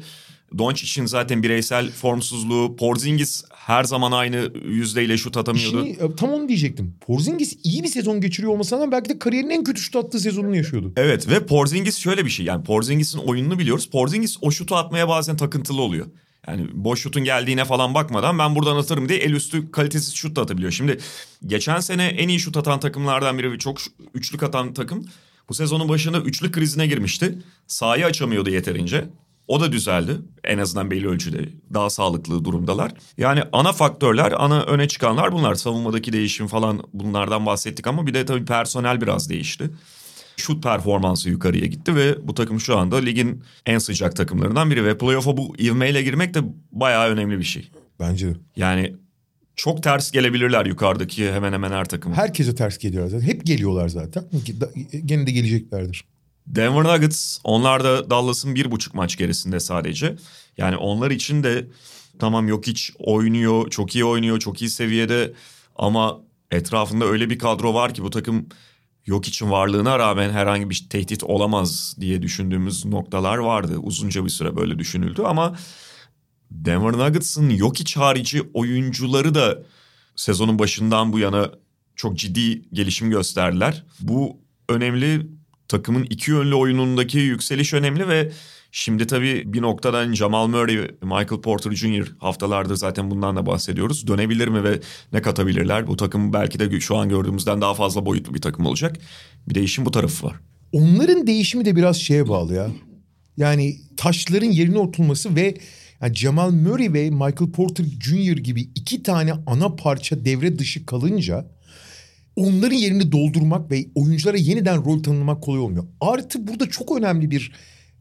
Doncic'in zaten bireysel formsuzluğu, Porzingis her zaman aynı yüzdeyle şut atamıyordu. Şimdi, tam onu diyecektim. Porzingis iyi bir sezon geçiriyor olmasına rağmen belki de kariyerinin en kötü şut attığı sezonunu yaşıyordu. Evet ve Porzingis şöyle bir şey. Yani Porzingis'in oyununu biliyoruz. Porzingis o şutu atmaya bazen takıntılı oluyor. Yani boş şutun geldiğine falan bakmadan ben buradan atarım diye el üstü kalitesiz şut da atabiliyor. Şimdi geçen sene en iyi şut atan takımlardan biri, çok üçlük atan takım. Bu sezonun başında üçlük krizine girmişti. Sahayı açamıyordu yeterince. O da düzeldi. En azından belli ölçüde daha sağlıklı durumdalar. Yani ana faktörler, ana öne çıkanlar bunlar. Savunmadaki değişim falan bunlardan bahsettik ama bir de tabii personel biraz değişti. Şut performansı yukarıya gitti ve bu takım şu anda ligin en sıcak takımlarından biri. Ve playoff'a bu ivmeyle girmek de bayağı önemli bir şey. Bence de. Yani çok ters gelebilirler yukarıdaki hemen hemen her takım. Herkese ters geliyorlar zaten. Hep geliyorlar zaten. Gene de geleceklerdir. Denver Nuggets, onlar da Dallas'ın bir buçuk maç gerisinde sadece. Yani onlar için de tamam Jokic oynuyor, çok iyi oynuyor, çok iyi seviyede. Ama etrafında öyle bir kadro var ki bu takım Jokic'in varlığına rağmen herhangi bir tehdit olamaz diye düşündüğümüz noktalar vardı. Uzunca bir süre böyle düşünüldü ama Denver Nuggets'ın Jokic harici oyuncuları da sezonun başından bu yana çok ciddi gelişim gösterdiler. Bu önemli. Takımın iki yönlü oyunundaki yükseliş önemli ve şimdi tabii bir noktadan Jamal Murray, Michael Porter Junior haftalardır zaten bundan da bahsediyoruz. Dönebilir mi ve ne katabilirler? Bu takım belki de şu an gördüğümüzden daha fazla boyutlu bir takım olacak. Bir de işin bu tarafı var. onların değişimi de biraz şeye bağlı ya. Yani taşların yerine oturması ve yani Jamal Murray ve Michael Porter Junior gibi iki tane ana parça devre dışı kalınca onların yerini doldurmak ve oyunculara yeniden rol tanımlamak kolay olmuyor. Artı burada çok önemli bir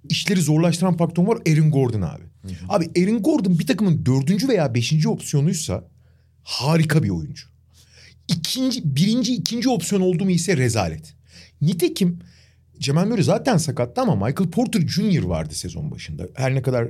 işleri zorlaştıran faktör var, Aaron Gordon abi. Hı hı. Abi Aaron Gordon bir takımın dördüncü veya beşinci opsiyonuysa harika bir oyuncu. İkinci, birinci, ikinci opsiyon oldu mu ise rezalet. Nitekim Jamal Murray zaten sakattı ama Michael Porter Junior vardı sezon başında. Her ne kadar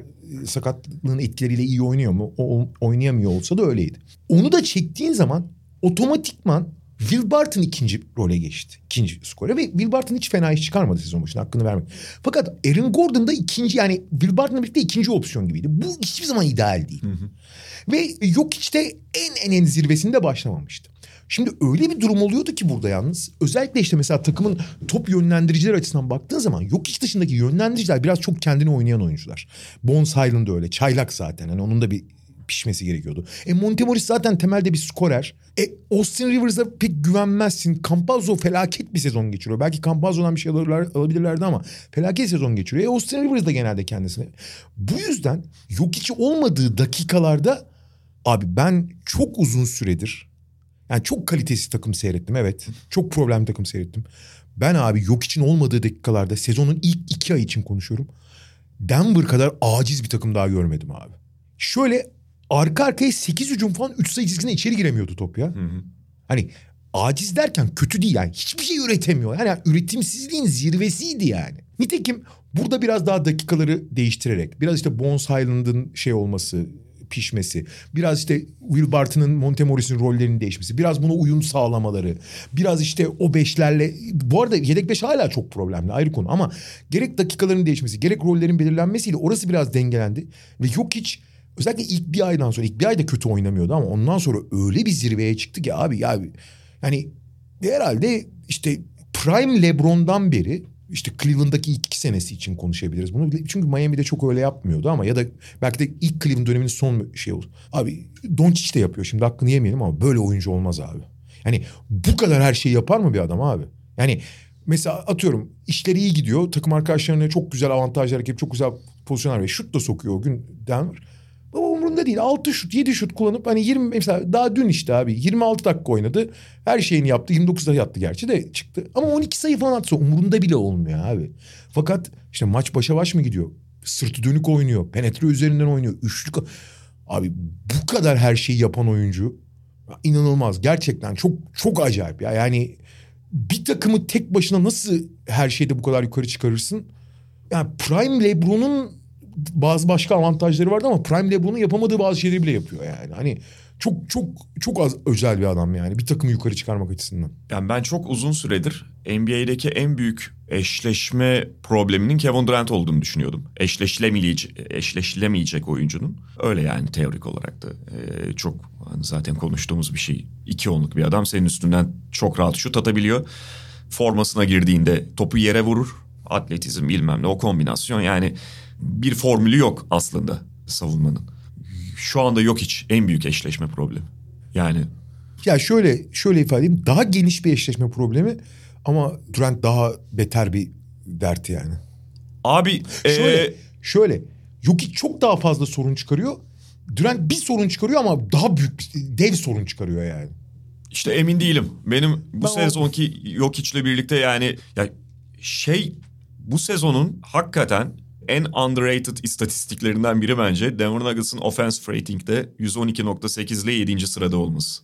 sakatlığın etkileriyle iyi oynuyor mu, o, oynayamıyor olsa da öyleydi. Onu da çektiğin zaman otomatikman Will Barton ikinci role geçti. İkinci skora ve Will Barton hiç fena iş çıkarmadı sezon başında, hakkını vermek. Fakat Aaron Gordon da ikinci, yani Will Barton'la birlikte ikinci opsiyon gibiydi. Bu hiçbir zaman ideal değil. Hı hı. Ve Jokic de en en en zirvesinde başlamamıştı. Şimdi öyle bir durum oluyordu ki burada yalnız. Özellikle işte mesela takımın top yönlendiriciler açısından baktığın zaman Jokic dışındaki yönlendiriciler biraz çok kendini oynayan oyuncular. Bones Highland öyle. Çaylak zaten. Yani onun da bir pişmesi gerekiyordu. E Montemoris zaten temelde bir skorer. E Austin Rivers'a pek güvenmezsin. Campazzo felaket bir sezon geçiriyor. Belki Campazzo'dan bir şey alabilirlerdi ama felaket sezon geçiriyor. E Austin Rivers da genelde kendisine. Bu yüzden Jokic'i olmadığı dakikalarda abi ben çok uzun süredir yani çok kalitesiz takım seyrettim, evet. Çok problem takım seyrettim. Ben abi Jokic'in olmadığı dakikalarda sezonun ilk iki ay için konuşuyorum. Denver kadar aciz bir takım daha görmedim abi. Şöyle arka arkaya sekiz hücum falan üç sayı çizgisine içeri giremiyordu top ya. Hı hı. Hani aciz derken kötü değil yani. Hiçbir şey üretemiyor. Yani, yani üretimsizliğin zirvesiydi yani. Nitekim burada biraz daha dakikaları değiştirerek. Biraz işte Bones Highland'ın şey olması, pişmesi, biraz işte Will Barton'ın, Montemoris'in rollerinin değişmesi, biraz buna uyum sağlamaları, biraz işte o beşlerle, bu arada yedek beş hala çok problemli, ayrı konu ama gerek dakikaların değişmesi, gerek rollerin belirlenmesiyle orası biraz dengelendi ve Jokic özellikle ilk bir aydan sonra, ilk bir ayda kötü oynamıyordu ama ondan sonra öyle bir zirveye çıktı ki abi ya yani herhalde işte Prime LeBron'dan beri, İşte Cleveland'daki ilk iki senesi için konuşabiliriz bunu. Çünkü Miami'de çok öyle yapmıyordu ama ya da belki de ilk Cleveland döneminin son şey oldu. Abi Doncic de yapıyor şimdi, hakkını yemeyelim ama böyle oyuncu olmaz abi. Yani bu kadar her şeyi yapar mı bir adam abi? Yani mesela atıyorum işleri iyi gidiyor. Takım arkadaşlarına çok güzel avantajlar yapıp çok güzel pozisyonlar ve şut da sokuyor o gün Denver. Baba umurunda değil. altı şut, yedi şut kullanıp hani yirmi mesela daha dün işte abi yirmi altı dakika oynadı. Her şeyini yaptı. yirmi dokuzda yattı gerçi de çıktı. Ama on iki sayı falan atsa umurunda bile olmuyor abi. Fakat işte maç başa baş mı gidiyor? Sırtı dönük oynuyor. Penetre üzerinden oynuyor. Üçlük. Abi bu kadar her şeyi yapan oyuncu inanılmaz. Gerçekten çok çok acayip ya. Yani bir takımı tek başına nasıl her şeyde bu kadar yukarı çıkarırsın? Yani Prime LeBron'un bazı başka avantajları vardı ama Prime LeBron'un yapamadığı bazı şeyleri bile yapıyor yani. Hani çok çok çok az özel bir adam yani bir takımı yukarı çıkarmak açısından. Yani ben çok uzun süredir N B A'deki en büyük eşleşme probleminin Kevin Durant olduğunu düşünüyordum. Eşleşilemeyecek, eşleşilemeyecek oyuncunun. Öyle yani teorik olarak da ee, çok hani zaten konuştuğumuz bir şey. İki onluk bir adam senin üstünden çok rahat şut atabiliyor. Formasına girdiğinde topu yere vurur. Atletizm bilmem ne o kombinasyon yani. Bir formülü yok aslında savunmanın. Şu anda yok hiç en büyük eşleşme problemi. Yani ya şöyle şöyle ifade edeyim. Daha geniş bir eşleşme problemi ama Durant daha beter bir dert yani. Abi şöyle ee... şöyle Jokic çok daha fazla sorun çıkarıyor. Durant bir sorun çıkarıyor ama daha büyük dev sorun çıkarıyor yani. İşte emin değilim. Benim bu ben sezonki o... Jokic'le birlikte yani ya şey bu sezonun hakikaten en underrated istatistiklerinden biri bence Denver Nuggets'ın offense rating'de yüz on iki nokta sekiz ile yedinci sırada olması.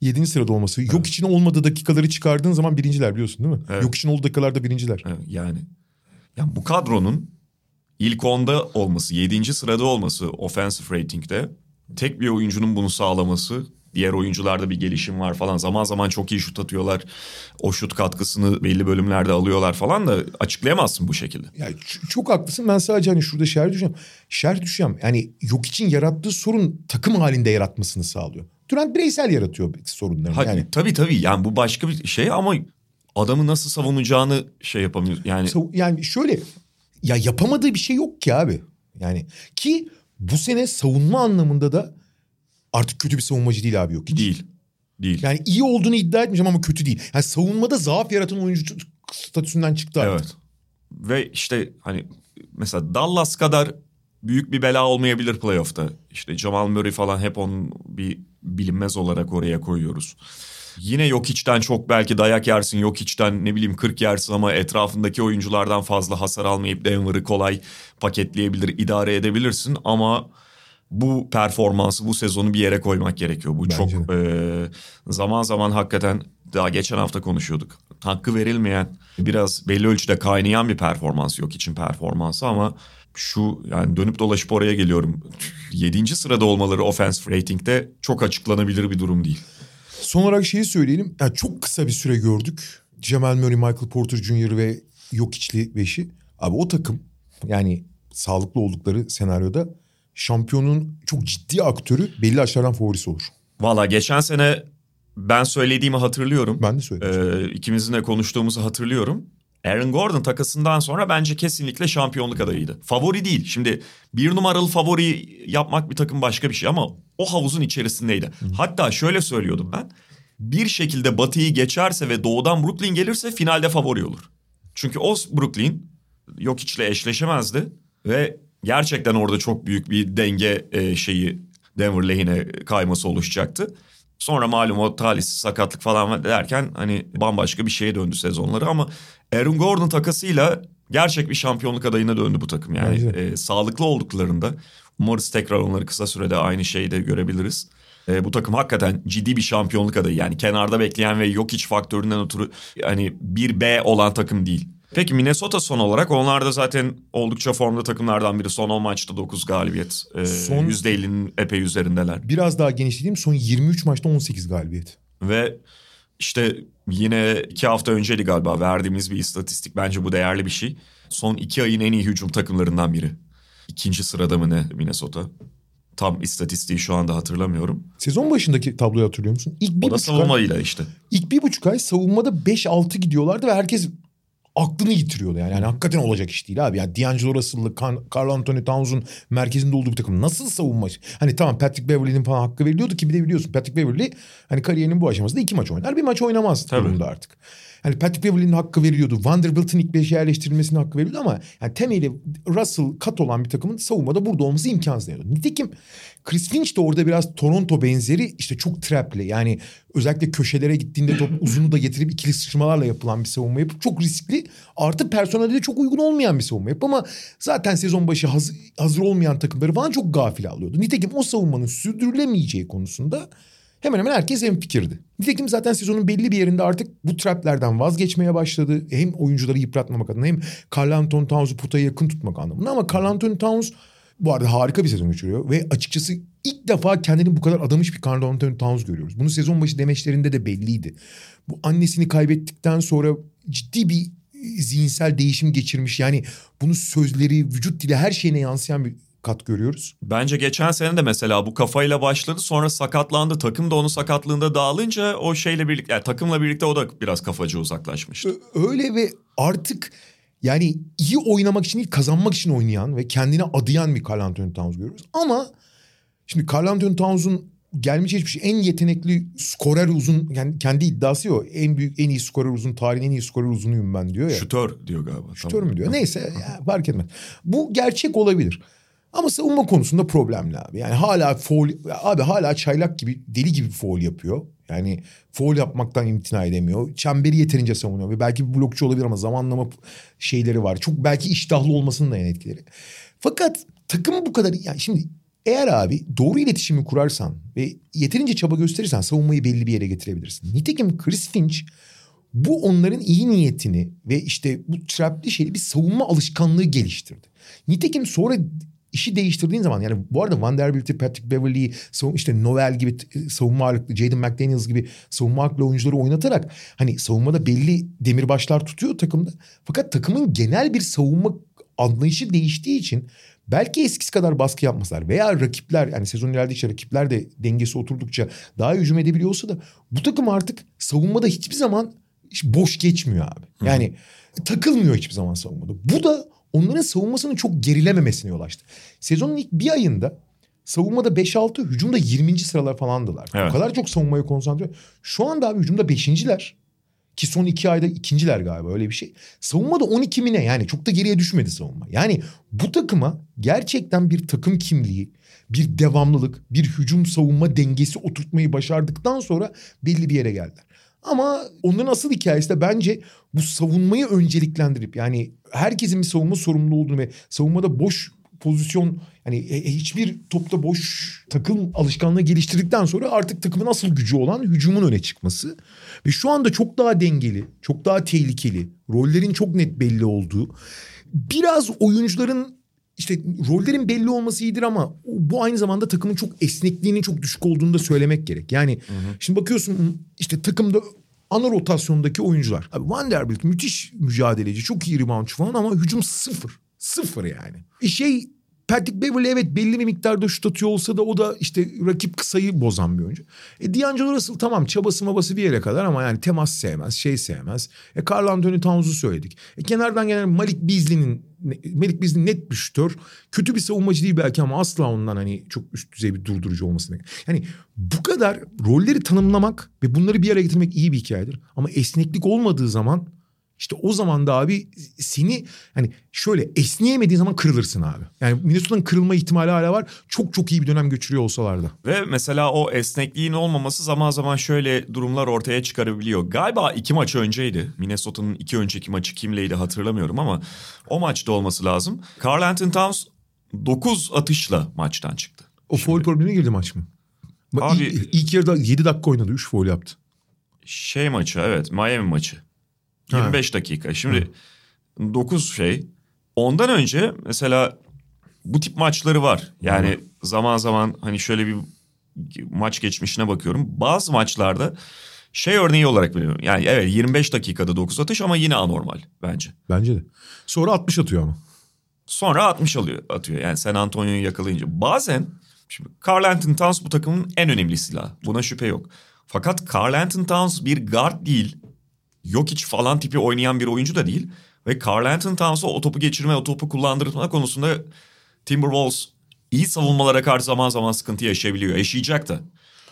yedinci sırada olması. Evet. Jokic'in olmadığı dakikaları çıkardığın zaman birinciler biliyorsun değil mi? Evet. Jokic'in olduğu dakikalarda birinciler. Evet, yani. yani bu kadronun ilk onda olması, yedinci sırada olması offense rating'de tek bir oyuncunun bunu sağlaması, diğer oyuncularda bir gelişim var falan. Zaman zaman çok iyi şut atıyorlar. O şut katkısını belli bölümlerde alıyorlar falan da açıklayamazsın bu şekilde. Ya çok haklısın. Ben sadece hani şurada şerh düşeceğim. Şerh düşeceğim. Yani Jokic'in yarattığı sorun takım halinde yaratmasını sağlıyor. Durant bireysel yaratıyor sorunları. Ha, yani. Tabii tabii. Yani bu başka bir şey ama adamı nasıl savunacağını şey yapamıyor. Yani, yani şöyle ya yapamadığı bir şey yok ki abi. Yani ki bu sene savunma anlamında da artık kötü bir savunmacı değil abi yok hiç. Değil. Değil. Yani iyi olduğunu iddia etmeyeceğim ama kötü değil. Yani savunmada zaaf yaratan oyuncu statüsünden çıktı artık. Evet. Ve işte hani mesela Dallas kadar büyük bir bela olmayabilir playoff'ta. İşte Jamal Murray falan hep onun bir bilinmez olarak oraya koyuyoruz. Yine Jokic'ten çok belki dayak yersin, Jokic'ten ne bileyim kırk yersin ama etrafındaki oyunculardan fazla hasar almayıp Denver'ı kolay paketleyebilir, idare edebilirsin. Ama bu performansı, bu sezonu bir yere koymak gerekiyor. Bu Bence çok e, zaman zaman hakikaten daha geçen hafta konuşuyorduk. Hakkı verilmeyen, biraz belli ölçüde kaynayan bir performans Jokic'in performansı ama şu yani dönüp dolaşıp oraya geliyorum. yedinci sırada olmaları offensive rating'de çok açıklanabilir bir durum değil. Son olarak şeyi söyleyelim. Yani çok kısa bir süre gördük. Jamal Murray, Michael Porter Junior ve Jokic'li beşi. Abi o takım yani sağlıklı oldukları senaryoda şampiyonun çok ciddi aktörü belli açılardan favorisi olur. Valla geçen sene ben söylediğimi hatırlıyorum. Ben de söyledim. Ee, ikimizin de konuştuğumuzu hatırlıyorum. Aaron Gordon takasından sonra bence kesinlikle şampiyonluk adayıydı. Favori değil. Şimdi bir numaralı favori yapmak bir takım başka bir şey ama o havuzun içerisindeydi. Hı. Hatta şöyle söylüyordum ben. Bir şekilde Batı'yı geçerse ve Doğu'dan Brooklyn gelirse finalde favori olur. Çünkü o Brooklyn Jokic'le eşleşemezdi ve gerçekten orada çok büyük bir denge şeyi Denver lehine kayması oluşacaktı. Sonra malum o talihsiz sakatlık falan derken hani bambaşka bir şeye döndü sezonları ama Aaron Gordon takasıyla gerçek bir şampiyonluk adayına döndü bu takım. Yani e, sağlıklı olduklarında umarız tekrar onları kısa sürede aynı şeyi de görebiliriz. E, bu takım hakikaten ciddi bir şampiyonluk adayı. Yani kenarda bekleyen ve Jokic faktöründen ötürü hani bir B olan takım değil. Peki Minnesota son olarak, onlar da zaten oldukça formda takımlardan biri. Son on maçta dokuz galibiyet. E, son, yüzde ellinin epey üzerindeler. Biraz daha genişlediğim son yirmi üç maçta on sekiz galibiyet. Ve işte yine iki hafta önceydi galiba verdiğimiz bir istatistik. Bence bu değerli bir şey. Son iki ayın en iyi hücum takımlarından biri. İkinci sırada mı ne Minnesota? Tam istatistiği şu anda hatırlamıyorum. Sezon başındaki tabloyu hatırlıyor musun? İlk bir o da savunmayla ay, işte. İlk bir buçuk ay savunmada beş altı gidiyorlardı ve herkes aklını yitiriyordu yani. Yani hakikaten olacak iş değil abi. Yani D'Angelo Russell'lı, Karl-Anthony Towns'un merkezinde olduğu bir takım nasıl savunma? Hani tamam Patrick Beverley'nin falan hakkı veriliyordu ki bir de biliyorsun Patrick Beverley hani kariyerinin bu aşamasında iki maç oynar. Bir maç oynamaz durumda artık. Yani Patrick Beverley'nin hakkı veriliyordu. Vanderbilt'in ilk beşe yerleştirilmesinin hakkı veriliyordu ama yani temeli Russell kat olan bir takımın savunmada burada olması imkansız. Nitekim Chris Finch de orada biraz Toronto benzeri işte çok trap'li. Yani özellikle köşelere gittiğinde top uzunu da getirip ikili sıçramalarla yapılan bir savunma yapıp çok riskli. Artı personelde de çok uygun olmayan bir savunma yapıp ama zaten sezon başı hazır, hazır olmayan takımları falan çok gafil alıyordu. Nitekim o savunmanın sürdürülemeyeceği konusunda hemen hemen herkes hemfikirdi. Nitekim zaten sezonun belli bir yerinde artık bu traplerden vazgeçmeye başladı. Hem oyuncuları yıpratmamak adına hem Karl-Anthony Towns'u potaya yakın tutmak anlamında. Ama Karl-Anthony Towns bu arada harika bir sezon geçiriyor. Ve açıkçası ilk defa kendini bu kadar adamış bir Karl-Anthony Towns görüyoruz. Bunu sezon başı demeçlerinde de belliydi. Bu annesini kaybettikten sonra ciddi bir zihinsel değişim geçirmiş. Yani bunun sözleri, vücut dili her şeyine yansıyan bir kat görüyoruz. Bence geçen sene de mesela bu kafayla başladı, sonra sakatlandı. Takım da onu sakatlığında dağılınca o şeyle birlikte, yani takımla birlikte o da biraz kafacı uzaklaşmıştı. Öyle ve artık yani iyi oynamak için değil, kazanmak için oynayan ve kendine adayan bir Karl-Anthony Towns görüyoruz. Ama şimdi Karl-Anthony Towns'un gelmiş geçmiş en yetenekli skorer uzun, yani kendi iddiası o. En büyük, en iyi skorer uzun, tarihin en iyi skorer uzunuyum ben diyor ya. Şutör diyor galiba. Şutör mü diyor? Neyse ya, fark etmez. Bu gerçek olabilir. Ama savunma konusunda problemli abi. Yani hala foul, abi hala çaylak gibi, deli gibi foul yapıyor. Yani foul yapmaktan imtina edemiyor. Çemberi yeterince savunuyor. Ve belki bir blokçu olabilir ama zamanlama şeyleri var. Çok belki iştahlı olmasının da en etkileri. Fakat takım bu kadar... Yani şimdi eğer abi doğru iletişimi kurarsan ve yeterince çaba gösterirsen savunmayı belli bir yere getirebilirsin. Nitekim Chris Finch bu onların iyi niyetini ve işte bu trapli şeyi, bir savunma alışkanlığı geliştirdi. Nitekim sonra... İşi değiştirdiğin zaman, yani bu arada Vanderbilt, Patrick Beverley, işte Noel gibi savunma ağırlıklı, Jaden McDaniels gibi savunma ağırlıklı oyuncuları oynatarak hani savunmada belli demirbaşlar tutuyor takımda. Fakat takımın genel bir savunma anlayışı değiştiği için belki eskisi kadar baskı yapmazlar veya rakipler, yani sezon ilerledikçe rakipler de dengesi oturdukça daha hücum edebiliyorsa da bu takım artık savunmada hiçbir zaman boş geçmiyor abi. Yani Hı. takılmıyor hiçbir zaman savunmada. Bu da onların savunmasının çok gerilememesine yol açtı. Sezonun ilk bir ayında savunmada beş altı, hücumda yirminci sıralar falandılar. Evet. O kadar çok savunmaya konsantre. Şu anda abi hücumda beşinciler. Ki son iki ayda ikinciler galiba, öyle bir şey. Savunma da on iki mine, yani çok da geriye düşmedi savunma. Yani bu takıma gerçekten bir takım kimliği, bir devamlılık, bir hücum savunma dengesi oturtmayı başardıktan sonra belli bir yere geldiler. Ama onun asıl hikayesi de bence bu savunmayı önceliklendirip, yani herkesin bir savunma sorumlu olduğunu ve savunmada boş pozisyon, yani hiçbir topta boş takım alışkanlığı geliştirdikten sonra artık takımın asıl gücü olan hücumun öne çıkması. Ve şu anda çok daha dengeli, çok daha tehlikeli, rollerin çok net belli olduğu, biraz oyuncuların işte rollerin belli olması iyidir ama bu aynı zamanda takımın çok esnekliğinin çok düşük olduğunu da söylemek gerek. Yani hı hı. Şimdi bakıyorsun işte takımda ana rotasyondaki oyuncular. Abi Vanderbilt müthiş mücadeleci, çok iyi reboundçı falan ama hücum sıfır. Sıfır yani. Şey Patrick Beverley evet belli bir miktarda şut atıyor olsa da o da işte rakip kısayı bozan bir oyuncu. E D'Angelo Russell tamam çabası mabası bir yere kadar ama yani temas sevmez, şey sevmez. E Karl-Anthony Towns'u söyledik. E kenardan gelen Malik Beasley'nin, Malik Beasley net bir şütör. Kötü bir savunmacı değil belki ama asla ondan hani çok üst düzey bir durdurucu olmasına. Yani bu kadar rolleri tanımlamak ve bunları bir araya getirmek iyi bir hikayedir. Ama esneklik olmadığı zaman... İşte o zaman da abi seni hani şöyle esneyemediğin zaman kırılırsın abi. Yani Minnesota'nın kırılma ihtimali hala var. Çok çok iyi bir dönem geçiriyor olsalar da. Ve mesela o esnekliğin olmaması zaman zaman şöyle durumlar ortaya çıkarabiliyor. Galiba iki maç önceydi. Minnesota'nın iki önceki maçı kimleydi hatırlamıyorum ama o maçta olması lazım. Karl-Anthony Towns dokuz atışla maçtan çıktı. O şimdi... foul problemine girdi maç mı? Abi... İlk, ilk yarıda yedi dakika oynadı. üç foul yaptı. Şey maçı evet, Miami maçı. yirmi beş ha. dakika. Şimdi hı. dokuz şey. Ondan önce mesela bu tip maçları var. Yani hı. zaman zaman hani şöyle bir maç geçmişine bakıyorum. Bazı maçlarda şey örneği olarak biliyorum. Yani evet yirmi beş dakikada dokuz atış ama yine anormal bence. Bence de. Sonra altmış atıyor ama. Sonra altmış alıyor, atıyor. Yani San Antonio'yu yakalayınca. Bazen şimdi Karl-Anthony Towns bu takımın en önemli silahı. Buna şüphe yok. Fakat Karl-Anthony Towns bir guard değil. Jokic falan tipi oynayan bir oyuncu da değil. Ve Karl-Anthony Towns'a o topu geçirme, o topu kullandırma konusunda Timberwolves iyi savunmalara karşı zaman zaman sıkıntı yaşayabiliyor. Yaşayacak da.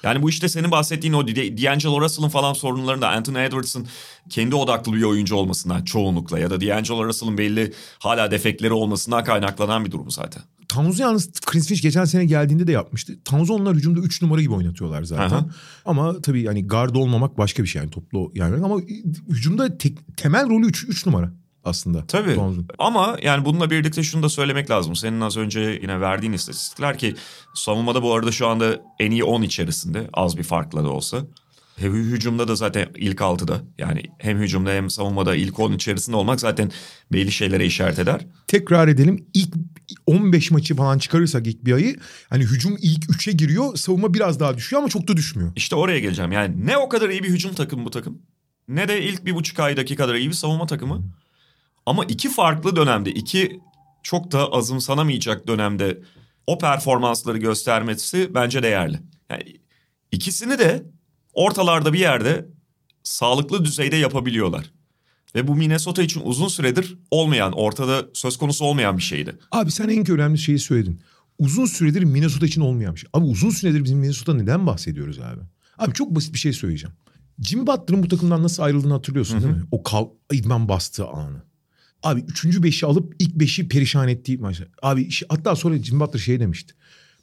Yani bu işte senin bahsettiğin o D'Angelo Russell'ın falan sorunlarında Anthony Edwards'ın kendi odaklı bir oyuncu olmasından çoğunlukla ya da D'Angelo Russell'ın belli hala defekleri olmasından kaynaklanan bir durum zaten. Towns'u yalnız Chris Finch geçen sene geldiğinde de yapmıştı. Towns'u onlar hücumda üç numara gibi oynatıyorlar zaten. Aha. Ama tabii yani guard olmamak başka bir şey yani toplu yani ama hücumda tek, temel rolü üç numara aslında. Tabii. Towns'un. Ama yani bununla birlikte şunu da söylemek lazım. Senin az önce yine verdiğin istatistikler ki savunmada bu arada şu anda en iyi on içerisinde az bir farkla da olsa. Hem hücumda da zaten ilk altıda yani hem hücumda hem savunmada ilk on içerisinde olmak zaten belli şeylere işaret eder. Tekrar edelim ilk on beş maçı falan çıkarırsak ilk bir ayı hani hücum ilk üçe giriyor savunma biraz daha düşüyor ama çok da düşmüyor. İşte oraya geleceğim yani ne o kadar iyi bir hücum takımı bu takım ne de ilk bir buçuk aydaki kadar iyi bir savunma takımı. Ama iki farklı dönemde iki çok da azımsanamayacak dönemde o performansları göstermesi bence değerli. Yani ikisini de ortalarda bir yerde sağlıklı düzeyde yapabiliyorlar. Ve bu Minnesota için uzun süredir olmayan, ortada söz konusu olmayan bir şeydi. Abi sen en önemli şeyi söyledin. Uzun süredir Minnesota için olmayan bir şey. Abi uzun süredir bizim Minnesota neden bahsediyoruz abi? Abi çok basit bir şey söyleyeceğim. Jimmy Butler'ın bu takımdan nasıl ayrıldığını hatırlıyorsun değil mi? O kav- idman bastığı anı. Abi üçüncü beşi alıp ilk beşi perişan ettiği maçlar. Abi hatta sonra Jimmy Butler şey demişti.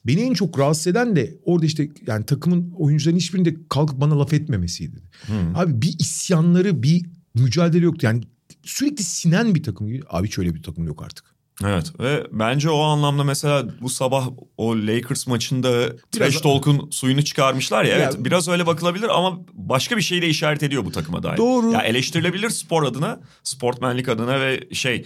Beni en çok rahatsız eden de orada işte yani takımın oyuncuların hiçbirinde kalkıp bana laf etmemesiydi. Hmm. Abi bir isyanları bir mücadele yoktu. Yani sürekli sinen bir takım. Abi hiç öyle bir takım yok artık. Evet ve bence o anlamda mesela bu sabah o Lakers maçında trash talk'un suyunu çıkarmışlar ya, ya. Evet, biraz öyle bakılabilir ama başka bir şey de işaret ediyor bu takıma dair. Doğru. Ya eleştirilebilir spor adına, sportmenlik adına ve şey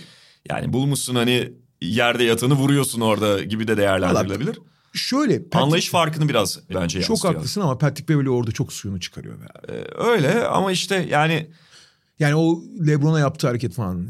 yani bulmuşsun hani yerde yatanı vuruyorsun orada gibi de değerlendirilebilir. Vallahi. Şöyle Patrick, anlayış farkını biraz bence yansıtıyor. Çok haklısın ama Patrick Beverley orada çok suyunu çıkarıyor. Ee, öyle ama işte yani... Yani o LeBron'a yaptığı hareket falan.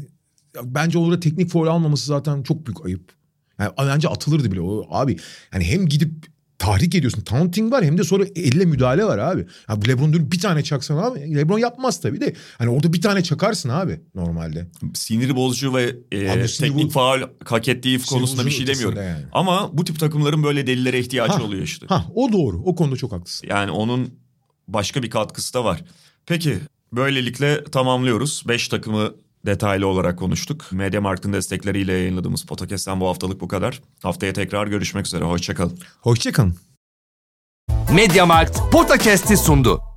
Bence orada teknik faul almaması zaten çok büyük ayıp. Yani bence atılırdı bile. O, abi yani hem gidip tahrik ediyorsun. Taunting var hem de sonra elle müdahale var abi. Yani LeBron dönüp bir tane çaksan abi. LeBron yapmaz tabii de. Hani orada bir tane çakarsın abi normalde. Sinir bozucu ve e, abi, teknik bu... faul hak ettiği konusunda bir şey demiyorum. Yani. Ama bu tip takımların böyle delillere ihtiyacı ha, oluyor işte. Ha, o doğru. O konuda çok haklısın. Yani onun başka bir katkısı da var. Peki Böylelikle tamamlıyoruz. beş takımı detaylı olarak konuştuk. MediaMarkt'ın destekleriyle yayınladığımız podcast'ten bu haftalık bu kadar. Haftaya tekrar görüşmek üzere. Hoşça kalın. Hoşça kalın. MediaMarkt Podcast'i sundu.